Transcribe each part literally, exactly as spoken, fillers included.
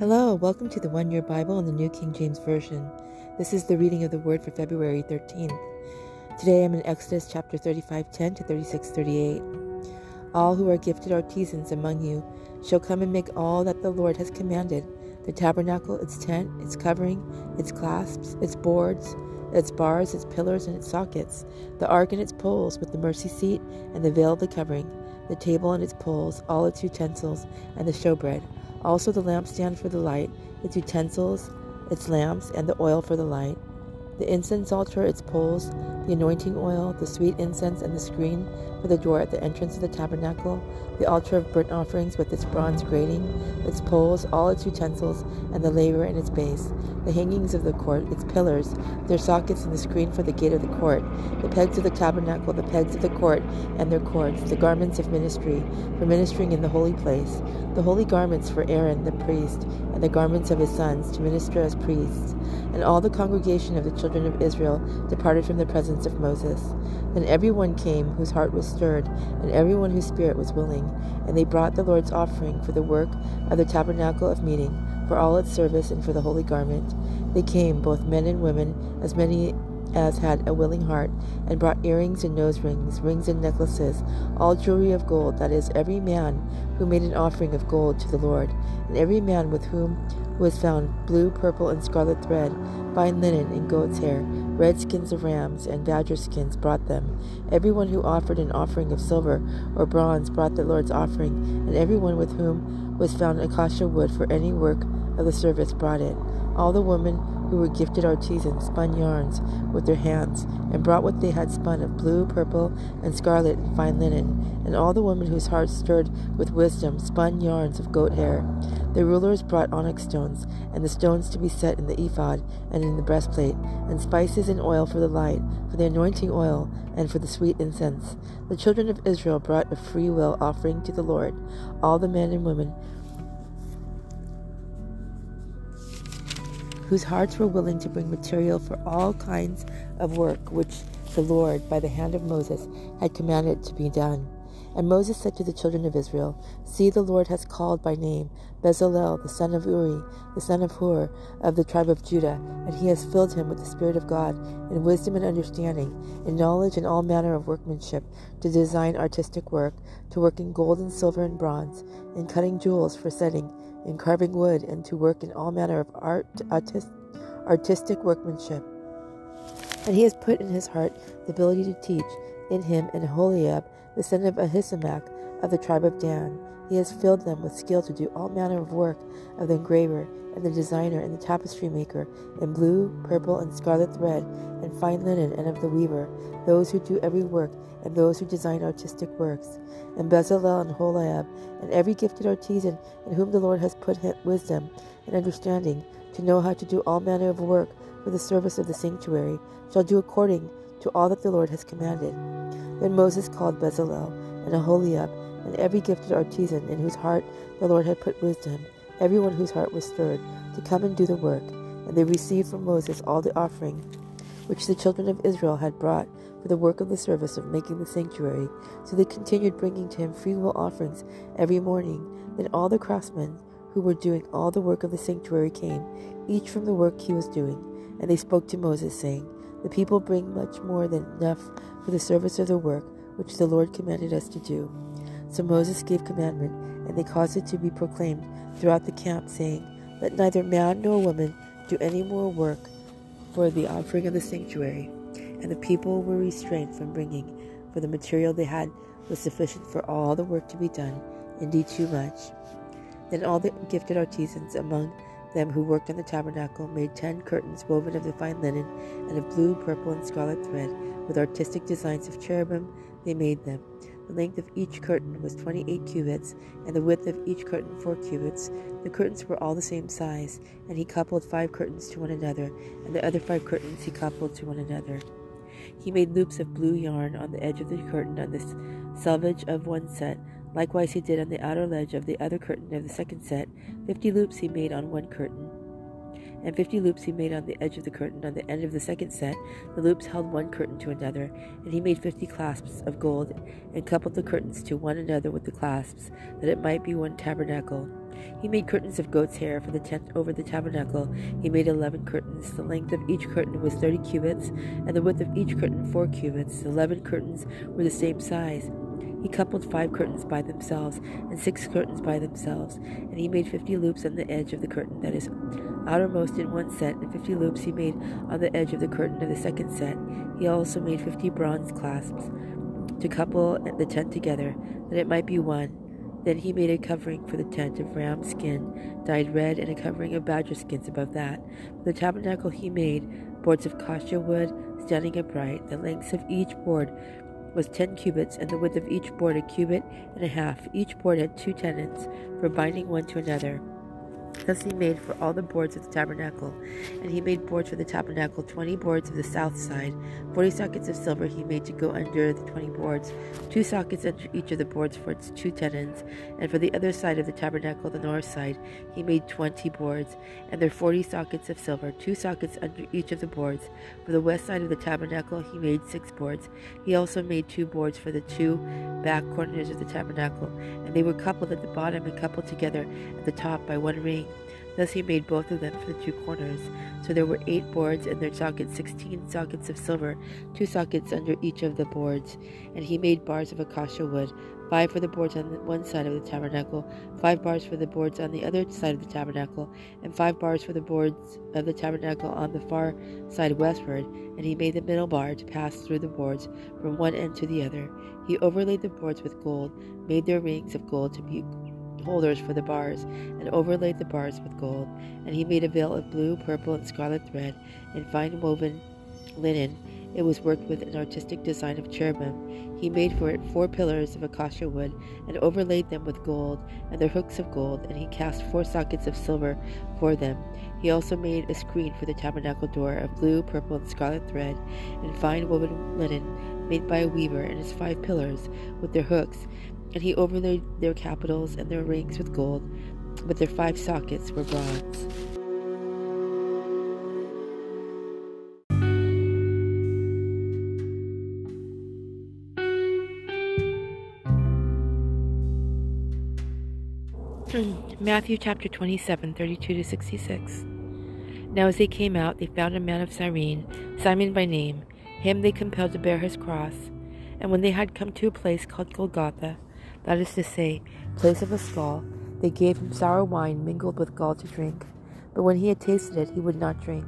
Hello, welcome to the One Year Bible in the New King James Version. This is the reading of the Word for February thirteenth. Today I'm in Exodus chapter thirty-five ten to thirty-six thirty-eight. All who are gifted artisans among you shall come and make all that the Lord has commanded, the tabernacle, its tent, its covering, its clasps, its boards, its bars, its pillars, and its sockets, the ark and its poles, with the mercy seat and the veil of the covering, the table and its poles, all its utensils, and the showbread. Also the lampstand for the light, its utensils, its lamps, and the oil for the light, the incense altar, its poles, the anointing oil, the sweet incense, and the screen for the door at the entrance of the tabernacle, the altar of burnt offerings with its bronze grating, its poles, all its utensils, and the laver in its base, the hangings of the court, its pillars, their sockets, and the screen for the gate of the court, the pegs of the tabernacle, the pegs of the court, and their cords, the garments of ministry, for ministering in the holy place, the holy garments for Aaron the priest, and the garments of his sons, to minister as priests. And all the congregation of the children of Israel departed from the presence of Moses. Then everyone came whose heart was stirred, and everyone whose spirit was willing, and they brought the Lord's offering for the work of the tabernacle of meeting, for all its service, and for the holy garment. They came, both men and women, as many as had a willing heart, and brought earrings and nose rings, rings and necklaces, all jewelry of gold, that is, every man who made an offering of gold to the Lord, and every man with whom was found blue, purple, and scarlet thread, fine linen and goat's hair, red skins of rams, and badger skins brought them. Everyone who offered an offering of silver or bronze brought the Lord's offering, and everyone with whom was found acacia wood for any work of the service brought it. All the women who were gifted artisans spun yarns with their hands, and brought what they had spun of blue, purple, and scarlet, and fine linen. And all the women whose hearts stirred with wisdom spun yarns of goat hair. The rulers brought onyx stones, and the stones to be set in the ephod and in the breastplate, and spices and oil for the light, for the anointing oil, and for the sweet incense. The children of Israel brought a free will offering to the Lord, all the men and women whose hearts were willing to bring material for all kinds of work which the Lord, by the hand of Moses, had commanded to be done. And Moses said to the children of Israel, See, the Lord has called by name Bezalel, the son of Uri, the son of Hur, of the tribe of Judah, and he has filled him with the Spirit of God, in wisdom and understanding, in knowledge and all manner of workmanship, to design artistic work, to work in gold and silver and bronze, in cutting jewels for setting, in carving wood, and to work in all manner of art, artist, artistic workmanship. And he has put in his heart the ability to teach. In him and Oholiab, the son of Ahisamach, of the tribe of Dan. He has filled them with skill to do all manner of work of the engraver and the designer and the tapestry maker, in blue, purple, and scarlet thread, and fine linen, and of the weaver, those who do every work, and those who design artistic works. And Bezalel and Oholiab, and every gifted artisan in whom the Lord has put wisdom and understanding to know how to do all manner of work for the service of the sanctuary, shall do according to all that the Lord has commanded. Then Moses called Bezalel and Oholiab and every gifted artisan in whose heart the Lord had put wisdom, everyone whose heart was stirred, to come and do the work. And they received from Moses all the offering which the children of Israel had brought for the work of the service of making the sanctuary. So they continued bringing to him free will offerings every morning. Then all the craftsmen who were doing all the work of the sanctuary came, each from the work he was doing. And they spoke to Moses, saying, The people bring much more than enough for the service of the work which the Lord commanded us to do. So Moses gave commandment, and they caused it to be proclaimed throughout the camp, saying, Let neither man nor woman do any more work for the offering of the sanctuary. And the people were restrained from bringing, for the material they had was sufficient for all the work to be done, indeed too much. Then all the gifted artisans among them who worked on the tabernacle made ten curtains woven of the fine linen and of blue, purple, and scarlet thread, with artistic designs of cherubim. They made them. The length of each curtain was twenty-eight cubits, and the width of each curtain four cubits. The curtains were all the same size, and he coupled five curtains to one another, and the other five curtains he coupled to one another. He made loops of blue yarn on the edge of the curtain on the selvage of one set. Likewise he did on the outer ledge of the other curtain of the second set. Fifty loops he made on one curtain. and fifty loops he made on the edge of the curtain. On the end of the second set, the loops held one curtain to another, and he made fifty clasps of gold, and coupled the curtains to one another with the clasps, that it might be one tabernacle. He made curtains of goat's hair for the tent over the tabernacle. He made eleven curtains. The length of each curtain was thirty cubits, and the width of each curtain four cubits. The eleven curtains were the same size. He coupled five curtains by themselves, and six curtains by themselves, and he made fifty loops on the edge of the curtain that is outermost in one set, and fifty loops he made on the edge of the curtain of the second set. He also made fifty bronze clasps to couple the tent together, that it might be one. Then he made a covering for the tent of ram skin, dyed red, and a covering of badger skins above that. For the tabernacle he made boards of kasha wood, standing upright. The lengths of each board was ten cubits, and the width of each board a cubit and a half. Each board had two tenons, for binding one to another. Thus he made for all the boards of the tabernacle. And he made boards for the tabernacle, twenty boards of the south side. Forty sockets of silver he made to go under the twenty boards, two sockets under each of the boards for its two tenons. And for the other side of the tabernacle, the north side, he made twenty boards, and there forty sockets of silver, two sockets under each of the boards. For the west side of the tabernacle he made six boards. He also made two boards for the two back corners of the tabernacle, and they were coupled at the bottom and coupled together at the top by one ring. Thus he made both of them for the two corners. So there were eight boards, and their sockets sixteen sockets of silver, two sockets under each of the boards. And he made bars of acacia wood, five for the boards on the one side of the tabernacle, five bars for the boards on the other side of the tabernacle, and five bars for the boards of the tabernacle on the far side westward. And he made the middle bar to pass through the boards from one end to the other. He overlaid the boards with gold, made their rings of gold to be holders for the bars, and overlaid the bars with gold. And he made a veil of blue, purple, and scarlet thread, and fine woven linen. It was worked with an artistic design of cherubim. He made for it four pillars of acacia wood, and overlaid them with gold, and their hooks of gold, and he cast four sockets of silver for them. He also made a screen for the tabernacle door of blue, purple, and scarlet thread, and fine woven linen, made by a weaver, and its five pillars, with their hooks. And he overlaid their capitals and their rings with gold, but their five sockets were bronze. Matthew chapter twenty-seven, thirty-two to sixty-six. Now as they came out, they found a man of Cyrene, Simon by name. Him they compelled to bear his cross. And when they had come to a place called Golgotha, that is to say, place of a skull, they gave him sour wine mingled with gall to drink. But when he had tasted it, he would not drink.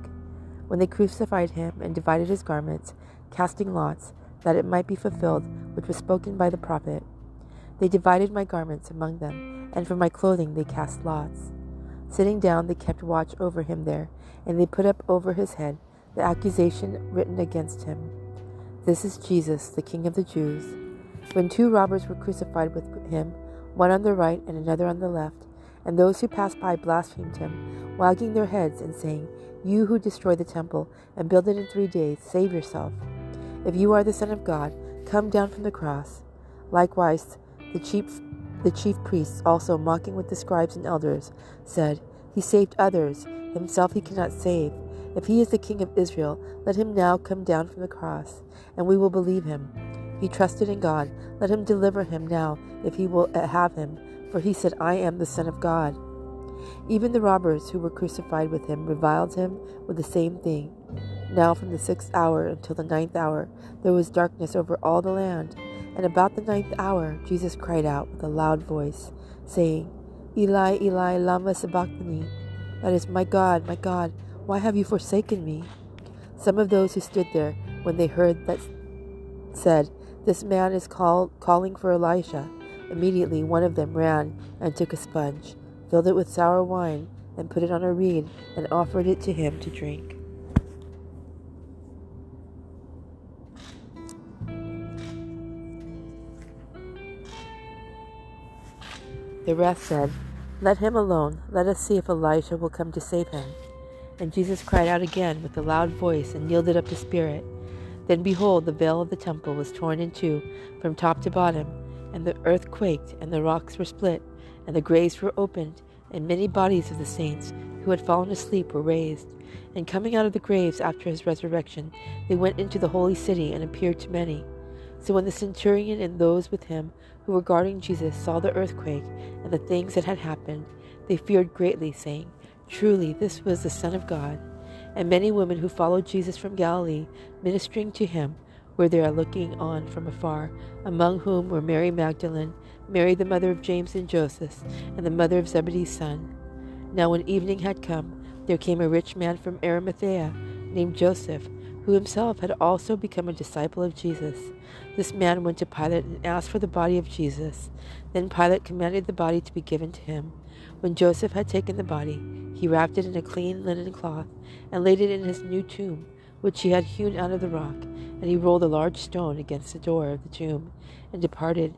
When they crucified him and divided his garments, casting lots, that it might be fulfilled which was spoken by the prophet, they divided my garments among them, and for my clothing they cast lots. Sitting down, they kept watch over him there, and they put up over his head the accusation written against him: "This is Jesus, the King of the Jews." When two robbers were crucified with him, one on the right and another on the left, and those who passed by blasphemed him, wagging their heads and saying, "You who destroy the temple and build it in three days, save yourself. If you are the Son of God, come down from the cross." Likewise, the chief, the chief priests also, mocking with the scribes and elders, said, "He saved others, himself he cannot save. If he is the King of Israel, let him now come down from the cross, and we will believe him. He trusted in God. Let him deliver him now, if he will have him. For he said, 'I am the Son of God.'" Even the robbers who were crucified with him reviled him with the same thing. Now from the sixth hour until the ninth hour, there was darkness over all the land. And about the ninth hour, Jesus cried out with a loud voice, saying, "Eli, Eli, lama sabachthani?" That is, "My God, my God, why have you forsaken me?" Some of those who stood there, when they heard that, said, "This man is call, calling for Elijah." Immediately one of them ran and took a sponge, filled it with sour wine, and put it on a reed, and offered it to him to drink. The rest said, "Let him alone. Let us see if Elijah will come to save him." And Jesus cried out again with a loud voice, and yielded up the spirit. Then behold, the veil of the temple was torn in two, from top to bottom, and the earth quaked, and the rocks were split, and the graves were opened, and many bodies of the saints who had fallen asleep were raised. And coming out of the graves after his resurrection, they went into the holy city and appeared to many. So when the centurion and those with him who were guarding Jesus saw the earthquake and the things that had happened, they feared greatly, saying, "Truly, this was the Son of God." And many women who followed Jesus from Galilee, ministering to him, were there looking on from afar, among whom were Mary Magdalene, Mary the mother of James and Joseph, and the mother of Zebedee's son. Now when evening had come, there came a rich man from Arimathea, named Joseph, who himself had also become a disciple of Jesus. This man went to Pilate and asked for the body of Jesus. Then Pilate commanded the body to be given to him. When Joseph had taken the body, he wrapped it in a clean linen cloth and laid it in his new tomb, which he had hewn out of the rock. And he rolled a large stone against the door of the tomb and departed.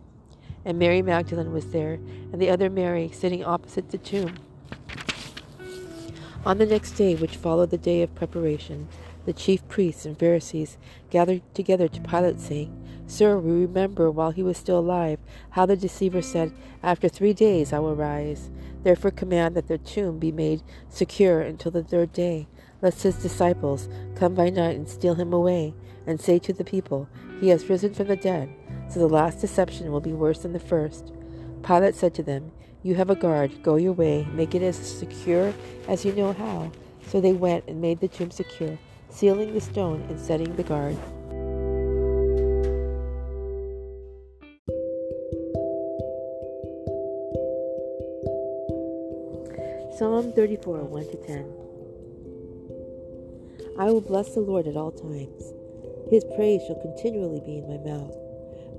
And Mary Magdalene was there, and the other Mary, sitting opposite the tomb. On the next day, which followed the day of preparation, the chief priests and Pharisees gathered together to Pilate, saying, "Sir, we remember while he was still alive how the deceiver said, 'After three days I will rise.' Therefore command that the tomb be made secure until the third day, lest his disciples come by night and steal him away, and say to the people, 'He has risen from the dead.' So the last deception will be worse than the first." Pilate said to them, "You have a guard. Go your way. Make it as secure as you know how." So they went and made the tomb secure, sealing the stone and setting the guard. Psalm thirty-four, one to ten. I will bless the Lord at all times. His praise shall continually be in my mouth.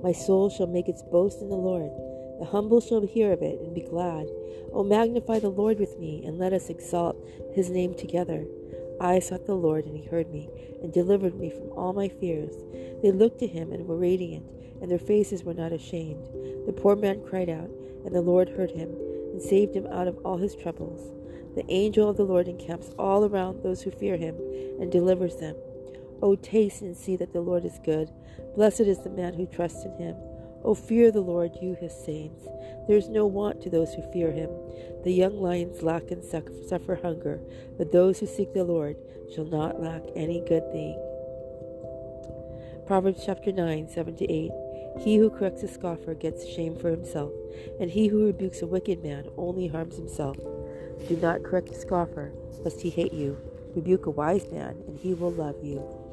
My soul shall make its boast in the Lord. The humble shall hear of it and be glad. O magnify the Lord with me, and let us exalt his name together. I sought the Lord, and he heard me, and delivered me from all my fears. They looked to him and were radiant, and their faces were not ashamed. The poor man cried out, and the Lord heard him, and saved him out of all his troubles. The angel of the Lord encamps all around those who fear him, and delivers them. O taste and see that the Lord is good. Blessed is the man who trusts in him. O fear the Lord, you his saints. There is no want to those who fear him. The young lions lack and suffer hunger, but those who seek the Lord shall not lack any good thing. Proverbs chapter nine, seven to eight. He who corrects a scoffer gets shame for himself, and he who rebukes a wicked man only harms himself. Do not correct a scoffer, lest he hate you. Rebuke a wise man, and he will love you.